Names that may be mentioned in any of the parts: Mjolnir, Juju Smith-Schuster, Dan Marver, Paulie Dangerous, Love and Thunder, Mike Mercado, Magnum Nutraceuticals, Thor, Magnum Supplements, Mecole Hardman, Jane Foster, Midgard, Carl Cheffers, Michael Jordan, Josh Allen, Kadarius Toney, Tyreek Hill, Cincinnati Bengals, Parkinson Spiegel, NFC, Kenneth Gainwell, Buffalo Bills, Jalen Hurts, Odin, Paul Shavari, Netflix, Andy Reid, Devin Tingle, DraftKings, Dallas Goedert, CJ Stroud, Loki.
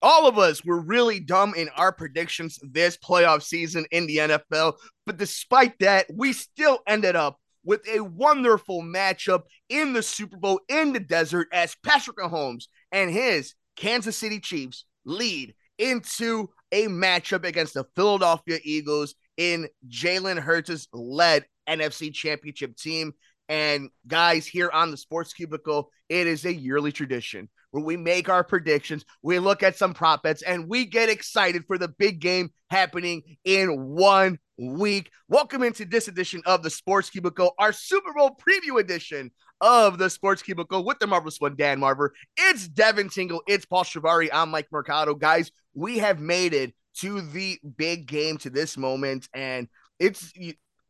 All of us were really dumb in our predictions this playoff season in the NFL, but despite that, we still ended up with a wonderful matchup in the Super Bowl in the desert as Patrick Mahomes and his Kansas City Chiefs lead into a matchup against the Philadelphia Eagles in Jalen Hurts' led NFC Championship team. And guys, here on the Sports Cubicle, it is a yearly tradition where we make our predictions, we look at some prop bets, and we get excited for the big game happening in 1 week. Welcome into this edition of the Sports Cubicle, our Super Bowl preview edition of the Sports Cubicle with the marvelous one, Dan Marver. It's Devin Tingle. It's Paul Shavari. I'm Mike Mercado. Guys, we have made it to the big game, to this moment, and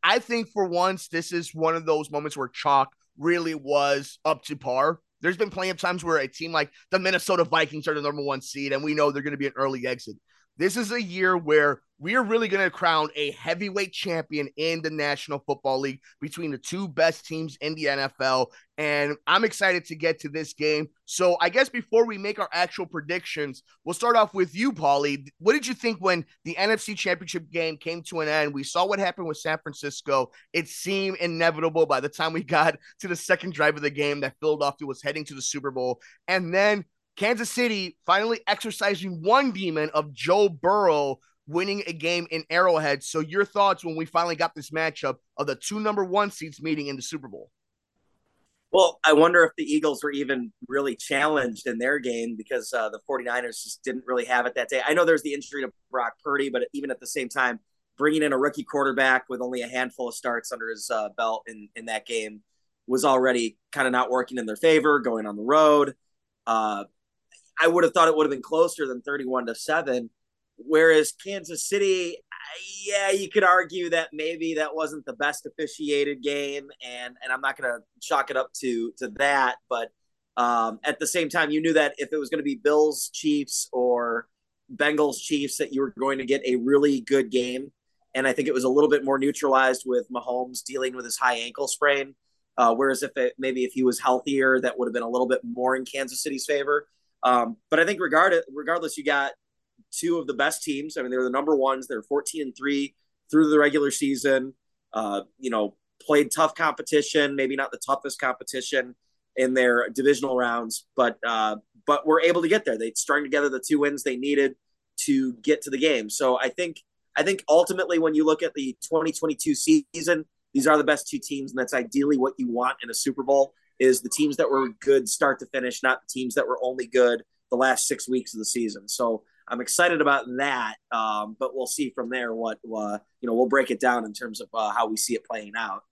I think for once, this is one of those moments where chalk really was up to par. There's been plenty of times where a team like the Minnesota Vikings are the number one seed, and we know they're going to be an early exit. This is a year where we are really going to crown a heavyweight champion in the National Football League between the two best teams in the NFL, and I'm excited to get to this game. So I guess before we make our actual predictions, we'll start off with you, Paulie. What did you think when the NFC Championship game came to an end? We saw what happened with San Francisco. It seemed inevitable by the time we got to the second drive of the game that Philadelphia was heading to the Super Bowl, and then Kansas City finally exercising one demon of Joe Burrow winning a game in Arrowhead. So your thoughts when we finally got this matchup of the two number one seeds meeting in the Super Bowl? Well, I wonder if the Eagles were even really challenged in their game because the 49ers just didn't really have it that day. I know there's the injury to Brock Purdy, but even at the same time, bringing in a rookie quarterback with only a handful of starts under his belt in that game was already kind of not working in their favor, going on the road. I would have thought it would have been closer than 31-7. Whereas Kansas City, yeah, you could argue that maybe that wasn't the best officiated game. And I'm not going to chalk it up to that. But at the same time, you knew that if it was going to be Bills Chiefs or Bengals Chiefs, that you were going to get a really good game. And I think it was a little bit more neutralized with Mahomes dealing with his high ankle sprain. Whereas if he was healthier, that would have been a little bit more in Kansas City's favor. But I think regardless, you got two of the best teams. I mean, they're the number ones. They're 14-3 through the regular season, played tough competition, maybe not the toughest competition in their divisional rounds, but were able to get there. They strung together the two wins they needed to get to the game. So I think ultimately when you look at the 2022 season, these are the best two teams. And that's ideally what you want in a Super Bowl, is the teams that were good start to finish, not the teams that were only good the last 6 weeks of the season. So I'm excited about that, but we'll see from there we'll break it down in terms of how we see it playing out.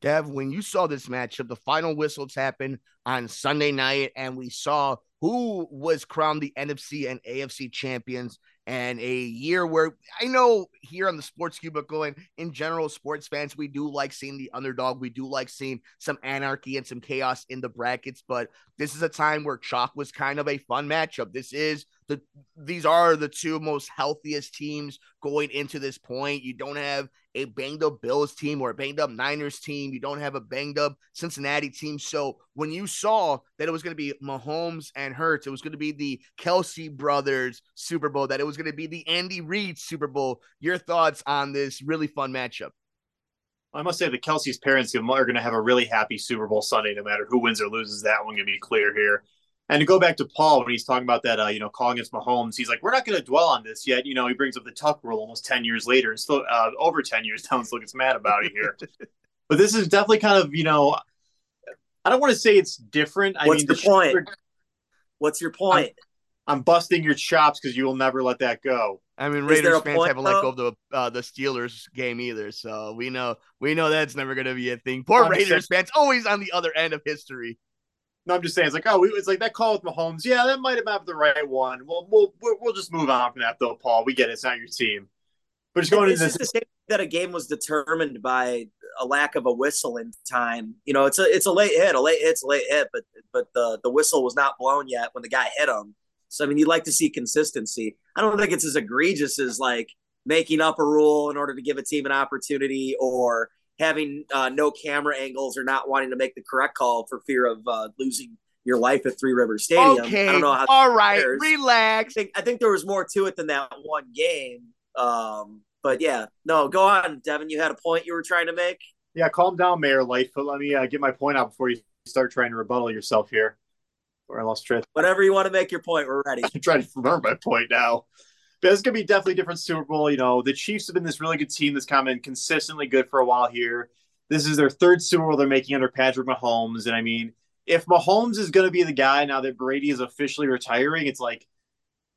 Dev, when you saw this matchup, the final whistles happened on Sunday night, and we saw who was crowned the NFC and AFC champions. And a year where I know here on the Sports Cubicle and in general sports fans, we do like seeing the underdog. We do like seeing some anarchy and some chaos in the brackets. But this is a time where chalk was kind of a fun matchup. These are the two most healthiest teams going into this point. You don't have a banged up Bills team or a banged up Niners team. You don't have a banged up Cincinnati team. So when you saw that it was going to be Mahomes and Hurts, it was going to be the Kelce brothers Super Bowl, that it was going to be the Andy Reid Super Bowl. Your thoughts on this really fun matchup? I must say the Kelce's parents are going to have a really happy Super Bowl Sunday, no matter who wins or loses. That one going to be clear here. And to go back to Paul, when he's talking about that, calling against Mahomes, he's like, we're not going to dwell on this yet. He brings up the Tuck rule almost 10 years later, and still over 10 years down, still gets mad about it here. But this is definitely kind of, I don't want to say it's different. What's your point? I'm busting your chops because you will never let that go. I mean, Raiders fans haven't let go of the Steelers game either, so we know that's never going to be a thing. Poor Raiders fans, always on the other end of history. No, I'm just saying, it's like, it's like that call with Mahomes. Yeah, that might have been the right one. Well, we'll just move on from that, though, Paul. We get it. It's not your team. But it's going into the same that a game was determined by a lack of a whistle in time. It's a late hit. But the whistle was not blown yet when the guy hit him. So, I mean, you'd like to see consistency. I don't think it's as egregious as, like, making up a rule in order to give a team an opportunity, or having no camera angles or not wanting to make the correct call for fear of losing your life at Three River Stadium. Okay. I don't know how. All right. Cares. Relax. I think there was more to it than that one game. But yeah, no, go on, Devin. You had a point you were trying to make. Yeah, calm down, Mayor Lightfoot. Let me get my point out before you start trying to rebuttal yourself here. Or I lost track. Whatever you want to make your point, we're ready. I'm trying to remember my point now. But it's going to be definitely a different Super Bowl. You know, the Chiefs have been this really good team that's kind of been consistently good for a while here. This is their third Super Bowl they're making under Patrick Mahomes. And, I mean, if Mahomes is going to be the guy now that Brady is officially retiring, it's like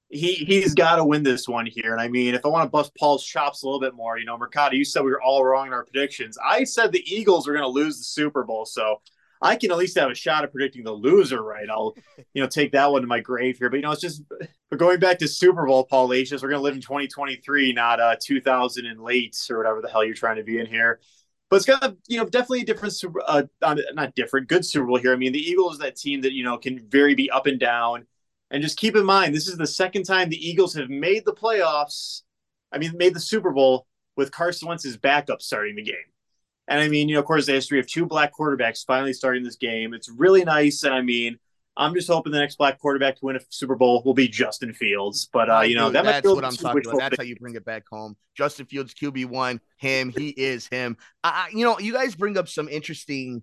he's got to win this one here. And, I mean, if I want to bust Paul's chops a little bit more, you know, Mercado, you said we were all wrong in our predictions. I said the Eagles were going to lose the Super Bowl, so I can at least have a shot at predicting the loser, right? I'll, you know, take that one to my grave here. But, you know, it's just but going back to Super Bowl, Paul Acius, we're going to live in 2023, not 2000 and late or whatever the hell you're trying to be in here. But it's got, you know, definitely a different Super good Super Bowl here. I mean, the Eagles are that team that, you know, can be up and down. And just keep in mind, this is the second time the Eagles have made the playoffs, made the Super Bowl with Carson Wentz's backup starting the game. And, I mean, you know, of course, the history of two black quarterbacks finally starting this game. It's really nice. And, I mean, I'm just hoping the next black quarterback to win a Super Bowl will be Justin Fields. But, you know, that's what I'm talking about. That's how you bring it back home. Justin Fields, QB1, he is him. You know, you guys bring up some interesting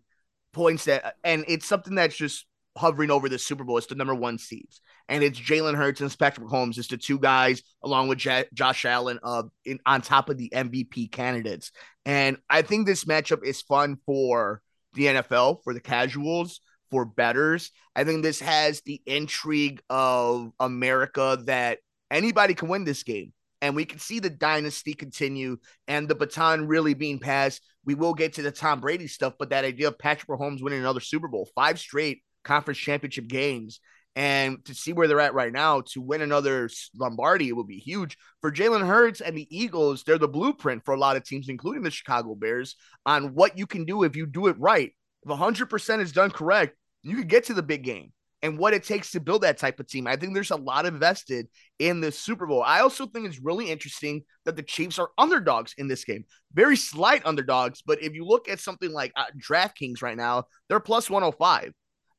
points that, and it's something that's just hovering over the Super Bowl. It's the number one seeds. And it's Jalen Hurts and Patrick Mahomes. It's the two guys along with Josh Allen on top of the MVP candidates. And I think this matchup is fun for the NFL, for the casuals, for bettors. I think this has the intrigue of America that anybody can win this game. And we can see the dynasty continue and the baton really being passed. We will get to the Tom Brady stuff, but that idea of Patrick Mahomes winning another Super Bowl, 5 straight conference championship games, and to see where they're at right now, to win another Lombardi, it would be huge. For Jalen Hurts and the Eagles, they're the blueprint for a lot of teams, including the Chicago Bears, on what you can do if you do it right. If 100% is done correct, you can get to the big game and what it takes to build that type of team. I think there's a lot invested in this Super Bowl. I also think it's really interesting that the Chiefs are underdogs in this game. Very slight underdogs, but if you look at something like DraftKings right now, they're plus 105.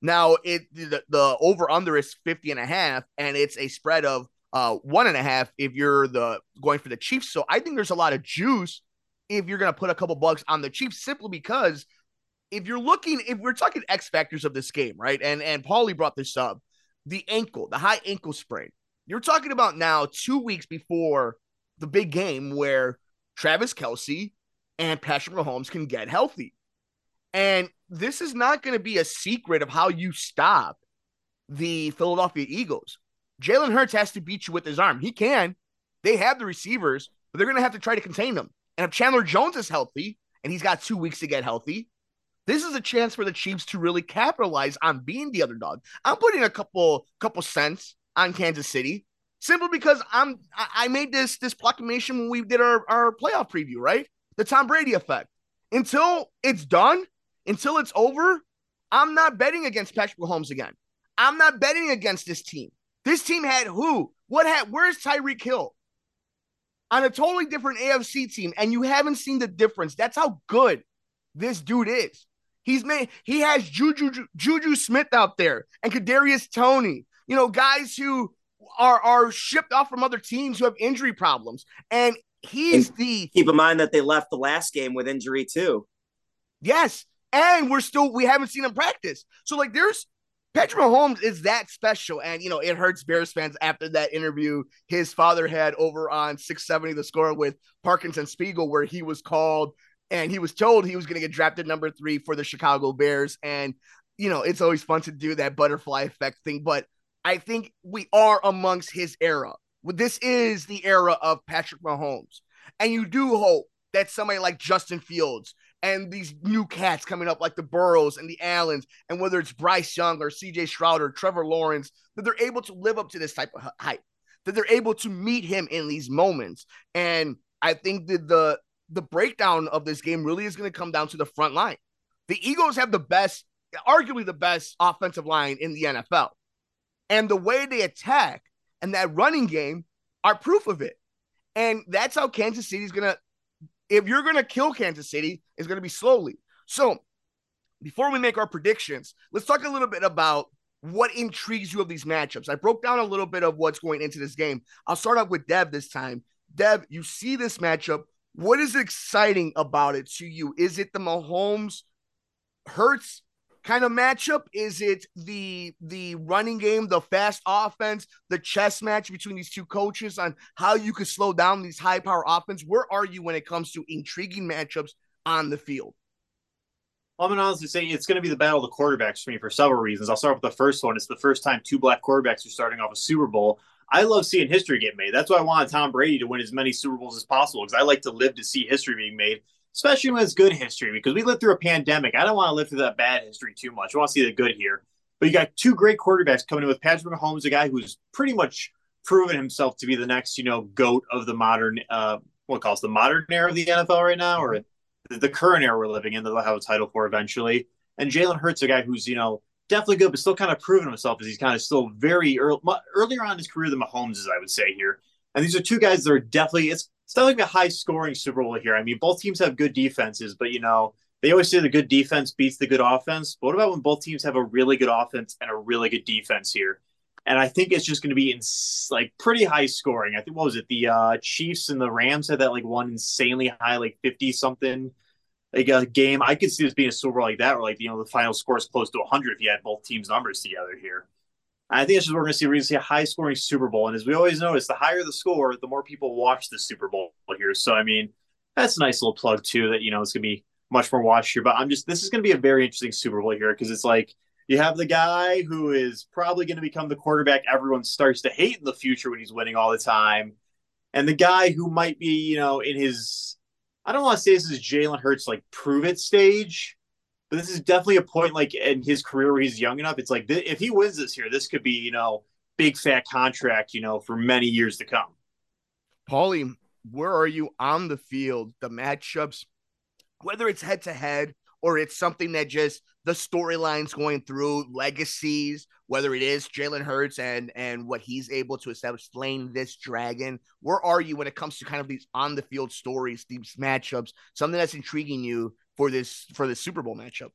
Now, the over-under is 50.5, and it's a spread of 1.5 if you're going for the Chiefs. So I think there's a lot of juice if you're going to put a couple bucks on the Chiefs, simply because if we're talking X factors of this game, right? And Paulie brought this up, the high ankle sprain. You're talking about now 2 weeks before the big game where Travis Kelce and Patrick Mahomes can get healthy. And this is not going to be a secret of how you stop the Philadelphia Eagles. Jalen Hurts has to beat you with his arm. He can. They have the receivers, but they're going to have to try to contain them. And if Chandler Jones is healthy, and he's got 2 weeks to get healthy, this is a chance for the Chiefs to really capitalize on being the underdog. I'm putting a couple cents on Kansas City simply because I made this proclamation when we did our playoff preview, right? The Tom Brady effect. Until it's done, until it's over, I'm not betting against Patrick Mahomes again. I'm not betting against this team. This team had who? Where's Tyreek Hill? On a totally different AFC team, and you haven't seen the difference. That's how good this dude is. He has Juju Smith out there and Kadarius Toney. You know, guys who are shipped off from other teams who have injury problems. And keep in mind that they left the last game with injury too. Yes. And we haven't seen him practice. So like Patrick Mahomes is that special. And, you know, it hurts Bears fans after that interview his father had over on 670 The Score with Parkinson Spiegel, where he was called and he was told he was going to get drafted number 3 for the Chicago Bears. And, you know, it's always fun to do that butterfly effect thing. But I think we are amongst his era. This is the era of Patrick Mahomes. And you do hope that somebody like Justin Fields and these new cats coming up like the Burrows and the Allens, and whether it's Bryce Young or CJ Stroud or Trevor Lawrence, that they're able to live up to this type of hype, that they're able to meet him in these moments. And I think that the breakdown of this game really is going to come down to the front line. The Eagles have arguably the best offensive line in the NFL. And the way they attack and that running game are proof of it. And that's how Kansas City is going to, if you're going to kill Kansas City, it's going to be slowly. So before we make our predictions, let's talk a little bit about What intrigues you of these matchups? I broke down a little bit of what's going into this game. I'll start off with Dev this time. Dev, you see this matchup. What is exciting about it to you? Is it the Mahomes-Hurts kind of matchup? Is it the running game, the fast offense, the chess match between these two coaches on how you could slow down these high-power offense? Where are you when it comes to intriguing matchups on the field? I'm going to honestly say it's going to be the battle of the quarterbacks for me for several reasons. I'll start with the first one. It's the first time two black quarterbacks are starting off a Super Bowl. I love seeing history get made. That's why I wanted Tom Brady to win as many Super Bowls as possible, because I like to live to see history being made, especially when it's good history, because we lived through a pandemic. I don't want to live through that bad history too much. I want to see the good here. But you got two great quarterbacks coming in with Patrick Mahomes, a guy who's pretty much proven himself to be the next, GOAT of the modern, the modern era of the NFL right now, or the current era we're living in that they'll have a title for eventually. And Jalen Hurts, a guy who's, definitely good, but still kind of proven himself as he's kind of still very earlier on in his career than Mahomes is, I would say here. And these are two guys that are definitely, it's not like a high scoring Super Bowl here. I mean, both teams have good defenses, but they always say the good defense beats the good offense. But what about when both teams have a really good offense and a really good defense here? And I think it's just going to be pretty high scoring. I think, what was it? The Chiefs and the Rams had that one insanely high, 50 something a game. I could see this being a Super Bowl like that, where the final score is close to 100 if you had both teams' numbers together here. I think that's just what we're going to see a high-scoring Super Bowl. And as we always notice, the higher the score, the more people watch the Super Bowl here. So, I mean, that's a nice little plug, too, that, it's going to be much more watched here. But this is going to be a very interesting Super Bowl here, because it's you have the guy who is probably going to become the quarterback everyone starts to hate in the future when he's winning all the time, and the guy who might be, in his... I don't want to say this is Jalen Hurts' prove-it stage, but this is definitely a point in his career where he's young enough. It's if he wins this here, this could be, big fat contract, for many years to come. Paulie, where are you on the field? The matchups, whether it's head-to-head or it's something that just the storylines going through, legacies, whether it is Jalen Hurts and what he's able to establish, slaying this dragon. Where are you when it comes to kind of these on-the-field stories, these matchups, something that's intriguing you for this Super Bowl matchup?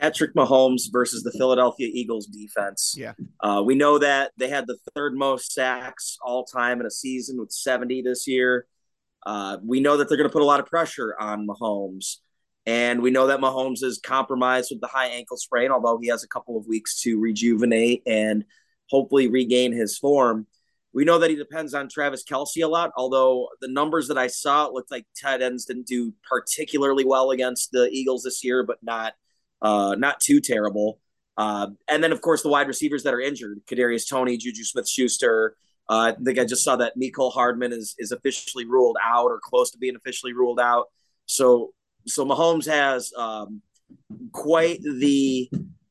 Patrick Mahomes versus the Philadelphia Eagles defense. Yeah. We know that they had the third most sacks all time in a season with 70 this year. We know that they're going to put a lot of pressure on Mahomes. And we know that Mahomes is compromised with the high ankle sprain, although he has a couple of weeks to rejuvenate and hopefully regain his form. We know that he depends on Travis Kelce a lot, although the numbers that I saw, it looked like tight ends didn't do particularly well against the Eagles this year, but not too terrible. And then, of course, the wide receivers that are injured, Kadarius Toney, Juju Smith-Schuster. I think I just saw that Mecole Hardman is officially ruled out or close to being officially ruled out. So Mahomes has quite the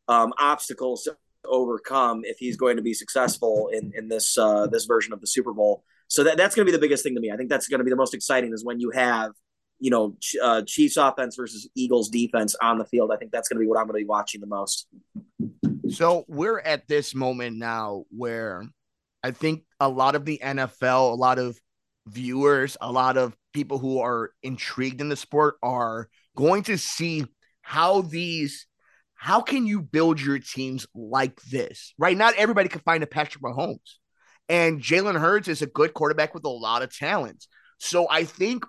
obstacles to overcome if he's going to be successful in this this version of the Super Bowl. So that's going to be the biggest thing to me. I think that's going to be the most exciting is when you have Chiefs offense versus Eagles defense on the field. I think that's going to be what I'm going to be watching the most. So we're at this moment now where I think a lot of the NFL, a lot of viewers, a lot of people who are intrigued in the sport are going to see how can you build your teams like this, right? Not everybody can find a Patrick Mahomes, and Jalen Hurts is a good quarterback with a lot of talent. So I think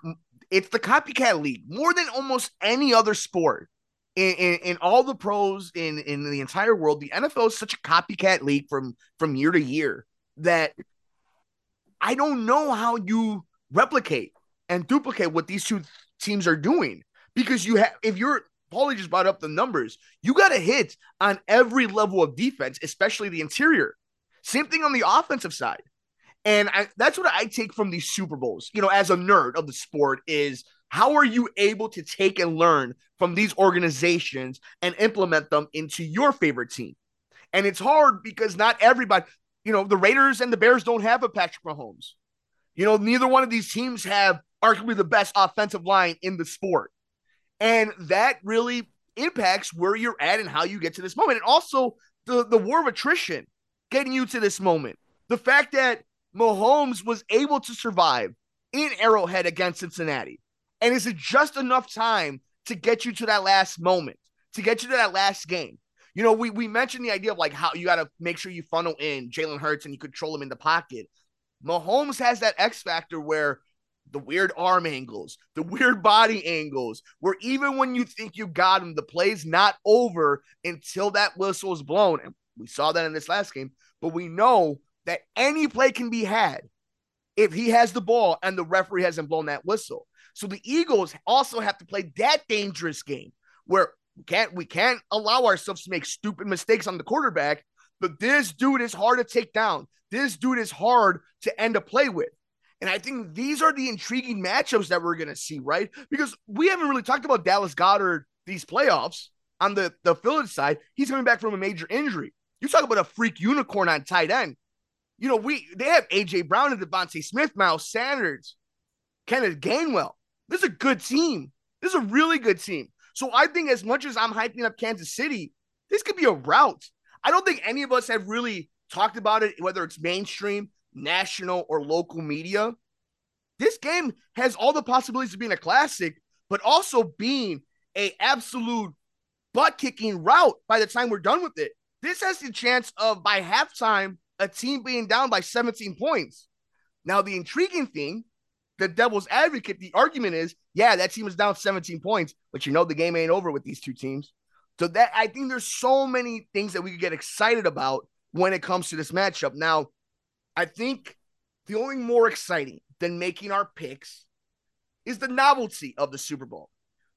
it's the copycat league more than almost any other sport in all the pros in the entire world. The NFL is such a copycat league from year to year that I don't know how you replicate and duplicate what these two teams are doing, because Paulie just brought up the numbers. You got to hit on every level of defense, especially the interior. Same thing on the offensive side. And that's what I take from these Super Bowls, as a nerd of the sport, is how are you able to take and learn from these organizations and implement them into your favorite team? And it's hard because not everybody, the Raiders and the Bears don't have a Patrick Mahomes. Neither one of these teams have arguably the best offensive line in the sport. And that really impacts where you're at and how you get to this moment. And also the war of attrition getting you to this moment. The fact that Mahomes was able to survive in Arrowhead against Cincinnati. And is it just enough time to get you to that last moment, to get you to that last game? You know, we mentioned the idea of like how you got to make sure you funnel in Jalen Hurts and you control him in the pocket. Mahomes has that X factor where the weird arm angles, the weird body angles, where even when you think you got him, the play's not over until that whistle is blown. And we saw that in this last game, but we know that any play can be had if he has the ball and the referee hasn't blown that whistle. So the Eagles also have to play that dangerous game where we can't allow ourselves to make stupid mistakes on the quarterback, but this dude is hard to take down. This dude is hard to end a play with. And I think these are the intriguing matchups that we're going to see, right? Because we haven't really talked about Dallas Goedert these playoffs. On the Philly side, he's coming back from a major injury. You talk about a freak unicorn on tight end. You know, they have A.J. Brown and Devontae Smith, Miles Sanders, Kenneth Gainwell. This is a good team. This is a really good team. So I think as much as I'm hyping up Kansas City, this could be a rout. I don't think any of us have really talked about it, whether it's mainstream, national, or local media. This game has all the possibilities of being a classic, but also being an absolute butt-kicking rout by the time we're done with it. This has the chance of, by halftime, a team being down by 17 points. Now, the intriguing thing, the devil's advocate, the argument is, yeah, that team is down 17 points, but you know the game ain't over with these two teams. So that I think there's so many things that we could get excited about when it comes to this matchup. Now, I think the only more exciting than making our picks is the novelty of the Super Bowl.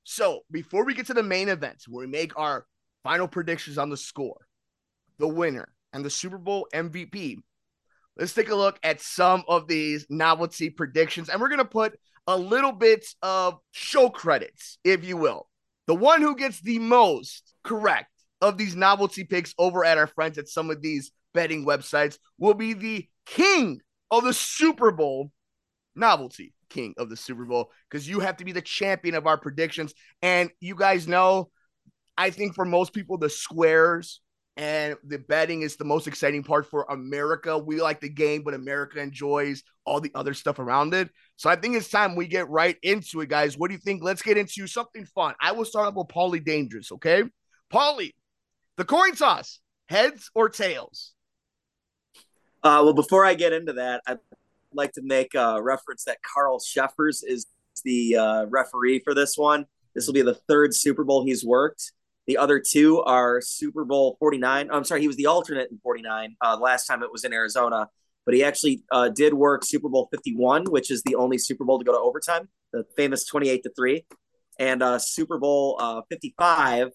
So before we get to the main event, where we make our final predictions on the score, the winner, and the Super Bowl MVP. Let's take a look at some of these novelty predictions. And we're going to put a little bit of show credits, if you will. The one who gets the most correct of these novelty picks over at our friends at some of these betting websites will be the king of the Super Bowl. Novelty king of the Super Bowl. Because you have to be the champion of our predictions. And you guys know, I think for most people, the squares and the betting is the most exciting part for America. We like the game, but America enjoys all the other stuff around it. So I think it's time we get right into it, guys. What do you think? Let's get into something fun. I will start off with Paulie Dangerous, okay? Paulie, the coin toss, heads or tails? Well, before I get into that, I'd like to make a reference that Carl Cheffers is the referee for this one. This will be the third Super Bowl he's worked. The other two are Super Bowl 49. I'm sorry, he was the alternate in 49. The last time it was in Arizona. But he actually did work Super Bowl 51, which is the only Super Bowl to go to overtime, the famous 28-3. And Super Bowl 55,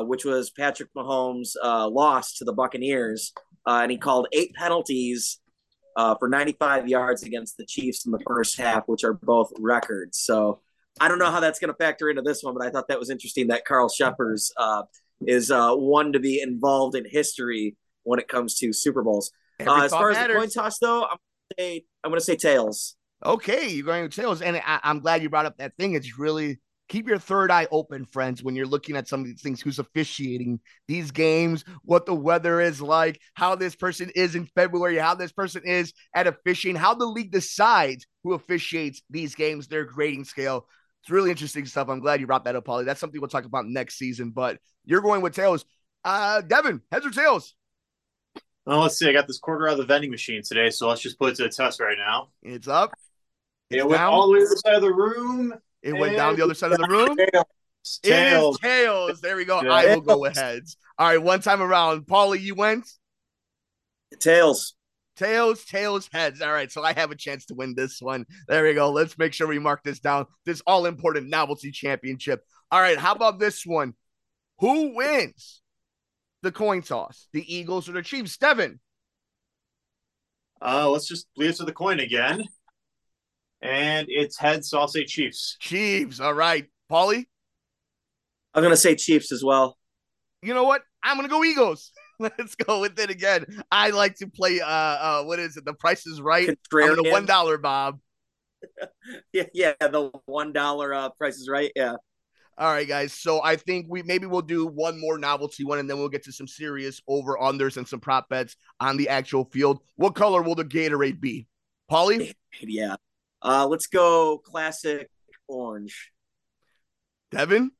which was Patrick Mahomes' loss to the Buccaneers. And he called 8 penalties for 95 yards against the Chiefs in the first half, which are both records. So I don't know how that's going to factor into this one, but I thought that was interesting that Carl Cheffers is one to be involved in history when it comes to Super Bowls. As far as the coin toss, though, I'm going to say tails. Okay, you're going with tails. And I'm glad you brought up that thing. It's really keep your third eye open, friends, when you're looking at some of these things, who's officiating these games, what the weather is like, how this person is in February, how this person is at officiating, how the league decides who officiates these games, their grading scale. It's really interesting stuff. I'm glad you brought that up, Paulie. That's something we'll talk about next season, but you're going with tails. Devin, heads or tails? Well, let's see. I got this quarter out of the vending machine today, so let's just put it to the test right now. It's up. It went down. All the way to the side of the room. It went down the other side of the room. Tails. It is tails. There we go. Tails. I will go with heads. All right, one time around. Paulie, you went? Tails. Tails, heads. All right, so I have a chance to win this one. There we go. Let's make sure we mark this down. This all-important novelty championship. All right, how about this one? Who wins the coin toss, the Eagles or the Chiefs? Devin? Let's just leave it to the coin again. And it's heads, so I'll say Chiefs. Chiefs, all right. Paulie? I'm going to say Chiefs as well. You know what? I'm going to go Eagles. Let's go with it again. I like to play, what is it? The Price is Right. Contrarian. I'm the $1, Bob. yeah, the $1 Price is Right, yeah. All right, guys. So I think we'll do one more novelty one, and then we'll get to some serious over-unders and some prop bets on the actual field. What color will the Gatorade be? Paulie? Yeah. Let's go classic orange. Devin?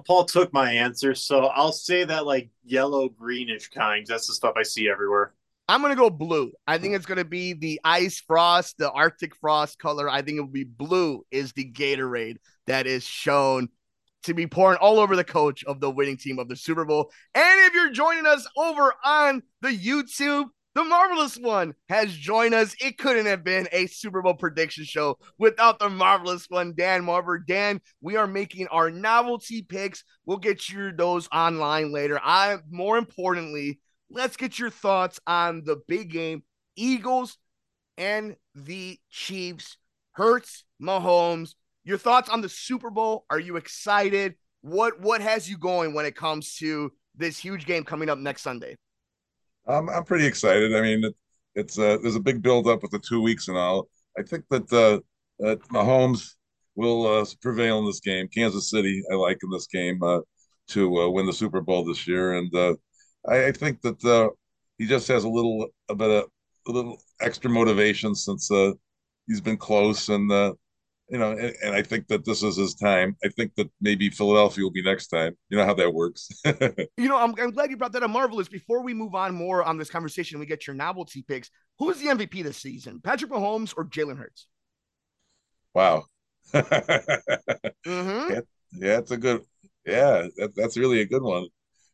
Paul took my answer, so I'll say that like yellow greenish kind. That's the stuff I see everywhere. I'm going to go blue. I think it's going to be the ice frost, the Arctic frost color. I think it will be blue is the Gatorade that is shown to be pouring all over the coach of the winning team of the Super Bowl. And if you're joining us over on the YouTube, the Marvelous One has joined us. It couldn't have been a Super Bowl prediction show without the Marvelous One, Dan Marver. Dan, we are making our novelty picks. We'll get you those online later. More importantly, let's get your thoughts on the big game, Eagles and the Chiefs, Hurts, Mahomes. Your thoughts on the Super Bowl. Are you excited? What has you going when it comes to this huge game coming up next Sunday? I'm pretty excited. I mean, it's there's a big buildup with the 2 weeks and all. I think that Mahomes will prevail in this game. Kansas City, I like in this game to win the Super Bowl this year, and I think that he just has a little extra motivation since he's been close, and and I think that this is his time. I think that maybe Philadelphia will be next time. You know how that works. I'm glad you brought that up, Marvelous. Before we move on more on this conversation, we get your novelty picks. Who is the MVP this season? Patrick Mahomes or Jalen Hurts? Wow. Mm-hmm. Yeah, it's a good. Yeah, that's really a good one.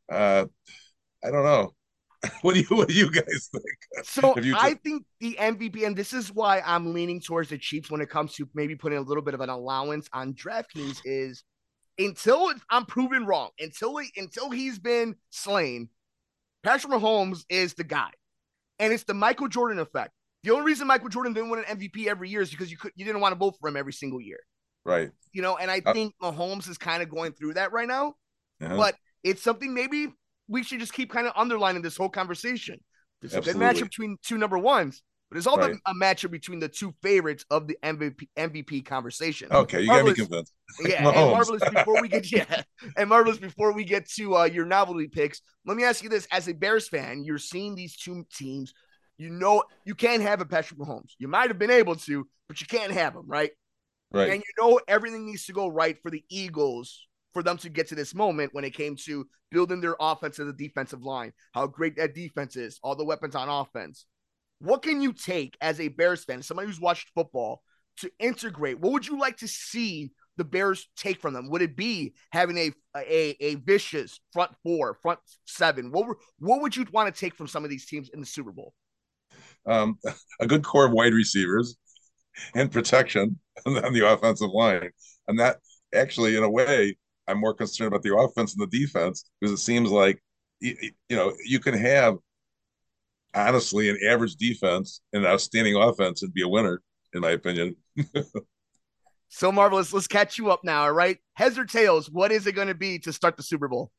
I don't know. What do you guys think? So I think the MVP, and this is why I'm leaning towards the Chiefs when it comes to maybe putting a little bit of an allowance on DraftKings, is until I'm proven wrong, until he's been slain, Patrick Mahomes is the guy. And it's the Michael Jordan effect. The only reason Michael Jordan didn't win an MVP every year is because you didn't want to vote for him every single year. Right. And I think Mahomes is kind of going through that right now. Uh-huh. But it's something maybe – we should just keep kind of underlining this whole conversation. There's a good matchup between two number ones, but it's also a matchup between the two favorites of the MVP conversation. Okay, you got me convinced. Yeah, and Marvelous, before we get to your novelty picks, let me ask you this. As a Bears fan, you're seeing these two teams. You can't have a Patrick Mahomes. You might have been able to, but you can't have him, right? Right. And everything needs to go right for the Eagles for them to get to this moment when it came to building their offense and the defensive line, how great that defense is, all the weapons on offense. What can you take as a Bears fan, somebody who's watched football, to integrate? What would you like to see the Bears take from them? Would it be having a vicious front four, front seven? What would you want to take from some of these teams in the Super Bowl? A good core of wide receivers and protection on the offensive line. And that actually, in a way, I'm more concerned about the offense and the defense, because it seems like, you can have, honestly, an average defense and an outstanding offense and be a winner, in my opinion. So, Marvelous, let's catch you up now, all right? Heads or tails, what is it going to be to start the Super Bowl?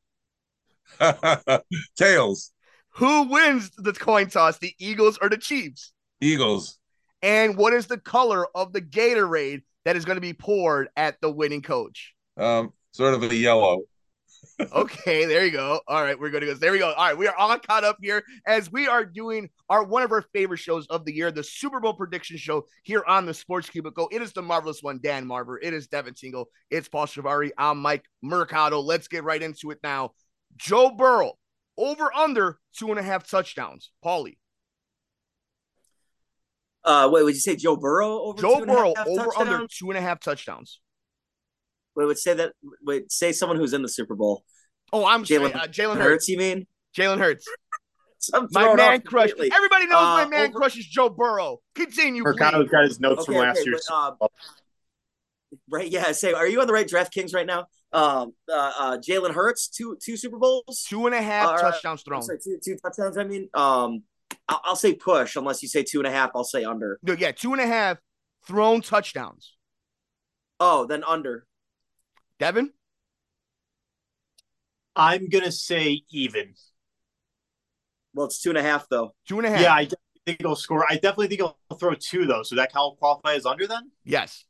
Tails. Who wins the coin toss, the Eagles or the Chiefs? Eagles. And what is the color of the Gatorade that is going to be poured at the winning coach? Sort of a yellow. Okay, there you go. All right, we're going to go. There we go. All right, we are all caught up here as we are doing one of our favorite shows of the year, the Super Bowl prediction show here on the Sports Cubicle. It is the Marvelous One, Dan Marver. It is Devin Tingle. It's Paul Shavari. I'm Mike Mercado. Let's get right into it now. Joe Burrow, over under 2.5 touchdowns. Paulie. Wait, would you say Joe Burrow over? Joe Burrow over under 2.5 touchdowns. We would say that. Would say someone who's in the Super Bowl. Oh, I'm Jalen. Jalen Hurts. You mean Jalen Hurts? My man crush. Everybody knows my man crush is Joe Burrow. Continue. Mercado's got his notes from last year's. Right? Yeah. Say, are you on the right DraftKings right now? Jalen Hurts, two Super Bowls, 2.5 touchdowns thrown. Sorry, two touchdowns. I mean, I'll say push unless you say 2.5. I'll say under. No, yeah, 2.5 thrown touchdowns. Oh, then under. Devin? I'm going to say even. Well, it's 2.5, though. 2.5. Yeah, I think he'll score. I definitely think he'll throw two, though. So that count qualifies as under, then? Yes.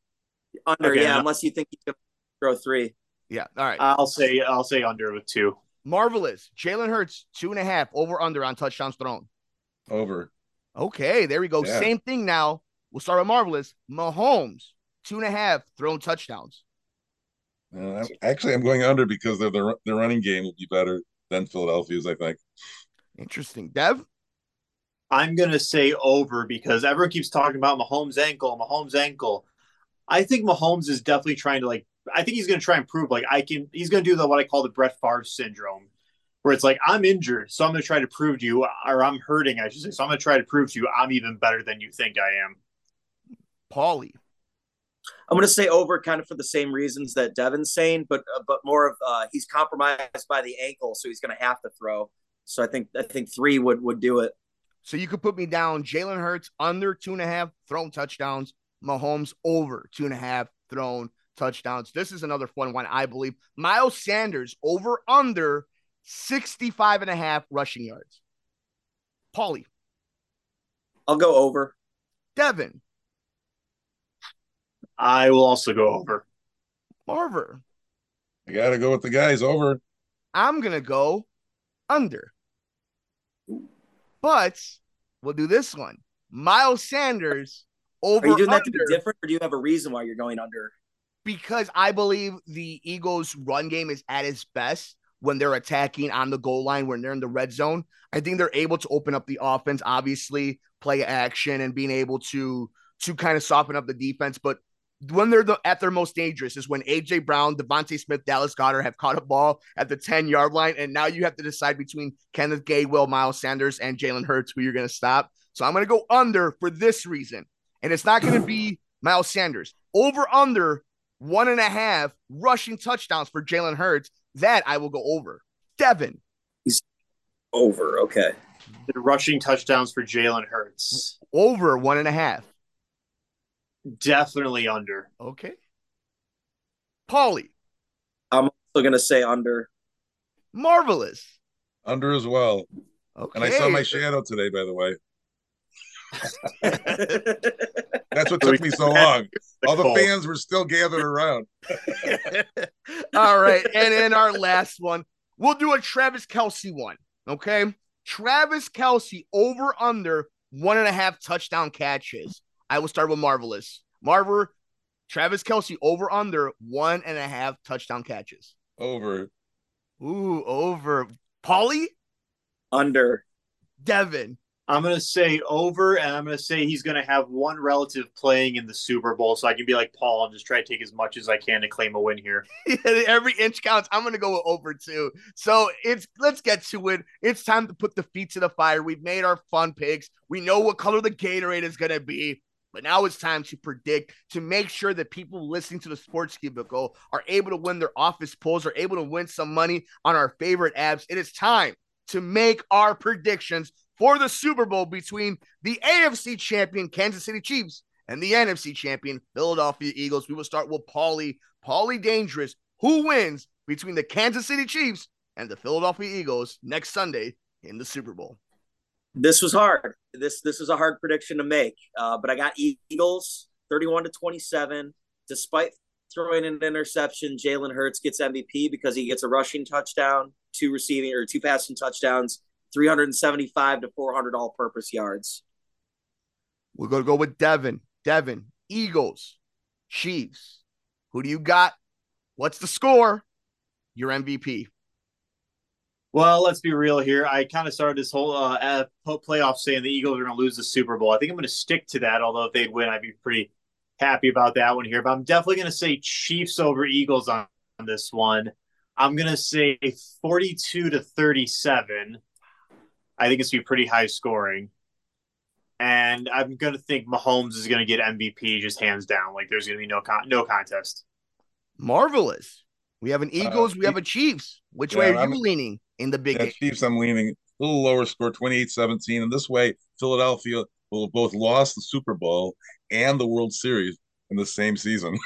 Under, okay, yeah, unless you think he's going to throw three. Yeah, all right. I'll say under with two. Marvelous. Jalen Hurts, 2.5, over under on touchdowns thrown. Over. Okay, there we go. Yeah. Same thing now. We'll start with Marvelous. Mahomes, 2.5, thrown touchdowns. Actually, I'm going under because their running game will be better than Philadelphia's, I think. Interesting. Dev? I'm going to say over because everyone keeps talking about Mahomes' ankle. I think Mahomes is definitely trying to, like, I think he's going to try and prove, like, he's going to do what I call the Brett Favre syndrome, where it's like, I'm injured, so I'm going to try to prove to you, or I'm hurting, I should say, so I'm going to try to prove to you I'm even better than you think I am. Paulie. I'm going to say over kind of for the same reasons that Devin's saying, but more of he's compromised by the ankle, so he's going to have to throw. So I think three would do it. So you could put me down. Jalen Hurts under 2.5 thrown touchdowns. Mahomes over 2.5 thrown touchdowns. This is another fun one, I believe. Miles Sanders over under 65.5 rushing yards. Paulie. I'll go over. Devin. I will also go over. Marver. I got to go with the guys over. I'm going to go under. But we'll do this one. Miles Sanders over. Are you doing that to be different, or do you have a reason why you're going under? Because I believe the Eagles' run game is at its best when they're attacking on the goal line, when they're in the red zone. I think they're able to open up the offense, obviously, play action, and being able to kind of soften up the defense. But when they're at their most dangerous is when A.J. Brown, Devontae Smith, Dallas Goedert have caught a ball at the 10-yard line, and now you have to decide between Kenneth Gainwell, Miles Sanders, and Jalen Hurts who you're going to stop. So I'm going to go under for this reason, and it's not going to be Miles Sanders. Over under 1.5 rushing touchdowns for Jalen Hurts, that I will go over. Devin. He's over, okay. The rushing touchdowns for Jalen Hurts. Over 1.5. Definitely under. Okay. Paulie. I'm also going to say under. Marvelous. Under as well. Okay. And I saw my shadow today, by the way. That's what took me so long. All the fans were still gathered around. All right. And in our last one, we'll do a Travis Kelce one. Okay. Travis Kelce over under 1.5 touchdown catches. I will start with Marvelous. Marver, Travis Kelce over under 1.5 touchdown catches. Over. Ooh, over. Paulie? Under. Devin? I'm going to say over, and I'm going to say he's going to have one relative playing in the Super Bowl, so I can be like Paul and just try to take as much as I can to claim a win here. Every inch counts. I'm going to go with over too. So let's get to it. It's time to put the feet to the fire. We've made our fun picks. We know what color the Gatorade is going to be. But now it's time to predict, to make sure that people listening to the Sports Cubicle are able to win their office polls, are able to win some money on our favorite apps. It is time to make our predictions for the Super Bowl between the AFC champion Kansas City Chiefs and the NFC champion Philadelphia Eagles. We will start with Paulie. Paulie Dangerous. Who wins between the Kansas City Chiefs and the Philadelphia Eagles next Sunday in the Super Bowl? This was hard. This was a hard prediction to make, but I got Eagles 31-27. Despite throwing an interception, Jalen Hurts gets MVP because he gets a rushing touchdown, two passing touchdowns, 375 to 400 all-purpose yards. We're going to go with Devin. Devin, Eagles, Chiefs. Who do you got? What's the score? Your MVP. Well, let's be real here. I kind of started this whole playoff saying the Eagles are going to lose the Super Bowl. I think I'm going to stick to that, although if they'd win, I'd be pretty happy about that one here. But I'm definitely going to say Chiefs over Eagles on this one. I'm going to say 42-37. I think it's going to be pretty high scoring. And I'm going to think Mahomes is going to get MVP just hands down. Like, there's going to be no contest. Marvelous. We have an Eagles. We have a Chiefs. Which way are you leaning? In the big game. Chiefs, I'm leaning a little lower score, 28-17. And this way, Philadelphia will have both lost the Super Bowl and the World Series in the same season.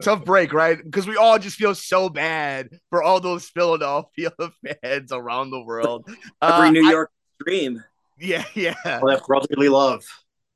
Tough break, right? Because we all just feel so bad for all those Philadelphia fans around the world. Every New York dream. Yeah. Well, that brotherly love.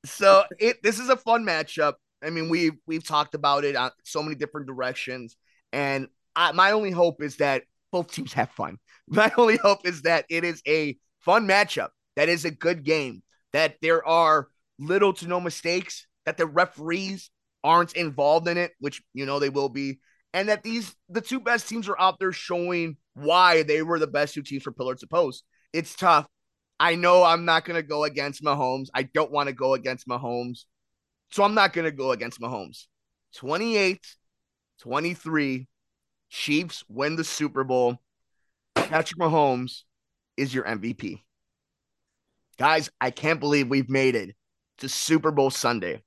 So this is a fun matchup. I mean, we've talked about it on so many different directions. And my only hope is that both teams have fun. My only hope is that it is a fun matchup, that is a good game, that there are little to no mistakes, that the referees aren't involved in it, which, you know, they will be, and that the two best teams are out there showing why they were the best two teams for pillar to post. It's tough. I know I'm not going to go against Mahomes. I don't want to go against Mahomes. So I'm not going to go against Mahomes. 28-23, Chiefs win the Super Bowl. Patrick Mahomes is your MVP. Guys, I can't believe we've made it to Super Bowl Sunday.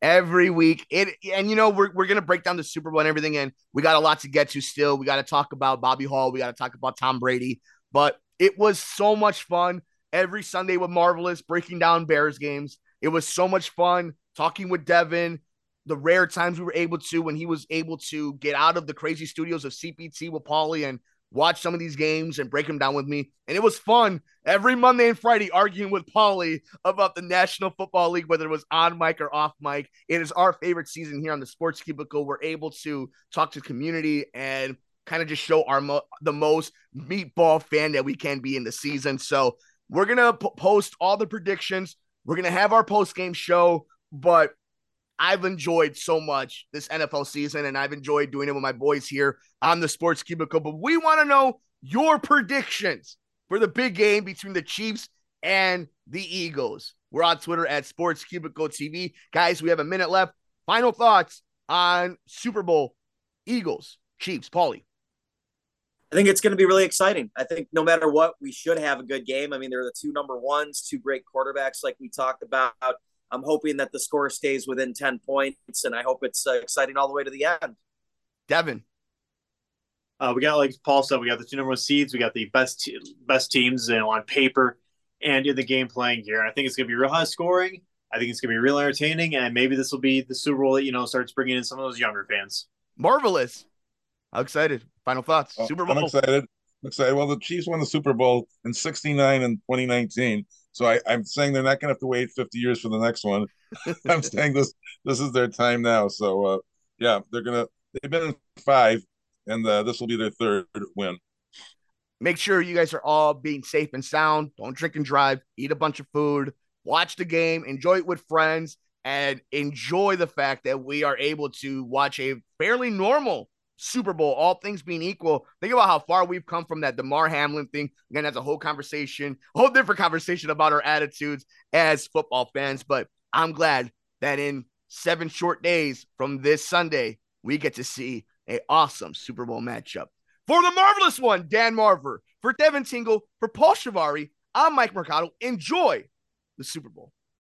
Every week, we're going to break down the Super Bowl and everything, and we got a lot to get to still. We got to talk about Bobby Hall. We got to talk about Tom Brady. But it was so much fun. Every Sunday with Marvelous, breaking down Bears games. It was so much fun talking with Devin. The rare times we were able to, when he was able to get out of the crazy studios of CPT with Paulie and watch some of these games and break them down with me. And it was fun every Monday and Friday arguing with Paulie about the National Football League, whether it was on mic or off mic. It is our favorite season here on the Sports Cubicle. We're able to talk to the community and kind of just show our the most meatball fan that we can be in the season. So we're going to post all the predictions. We're going to have our post-game show, but I've enjoyed so much this NFL season, and I've enjoyed doing it with my boys here on the Sports Cubicle. But we want to know your predictions for the big game between the Chiefs and the Eagles. We're on Twitter at Sports Cubicle TV. Guys, we have a minute left. Final thoughts on Super Bowl, Eagles, Chiefs. Paulie. I think it's going to be really exciting. I think no matter what, we should have a good game. I mean, there are the two number ones, two great quarterbacks like we talked about. I'm hoping that the score stays within 10 points, and I hope it's exciting all the way to the end. Devin. We got, like Paul said, we got the two number one seeds. We got the best teams on paper and in the game playing here. And I think it's going to be real high scoring. I think it's going to be real entertaining, and maybe this will be the Super Bowl that, starts bringing in some of those younger fans. Marvelous. How excited. Final thoughts. Super Bowl. I'm excited. Well, the Chiefs won the Super Bowl in 1969 and 2019. So I'm saying they're not going to have to wait 50 years for the next one. I'm saying this is their time now. So, they've been in 5, and this will be their 3rd win. Make sure you guys are all being safe and sound. Don't drink and drive. Eat a bunch of food. Watch the game. Enjoy it with friends. And enjoy the fact that we are able to watch a fairly normal Super Bowl, all things being equal. Think about how far we've come from that Damar Hamlin thing. Again, that's a whole different conversation about our attitudes as football fans. But I'm glad that in 7 short days from this Sunday, we get to see an awesome Super Bowl matchup. For the Marvelous One, Dan Marver, for Devin Tingle, for Paul Shivari, I'm Mike Mercado. Enjoy the Super Bowl.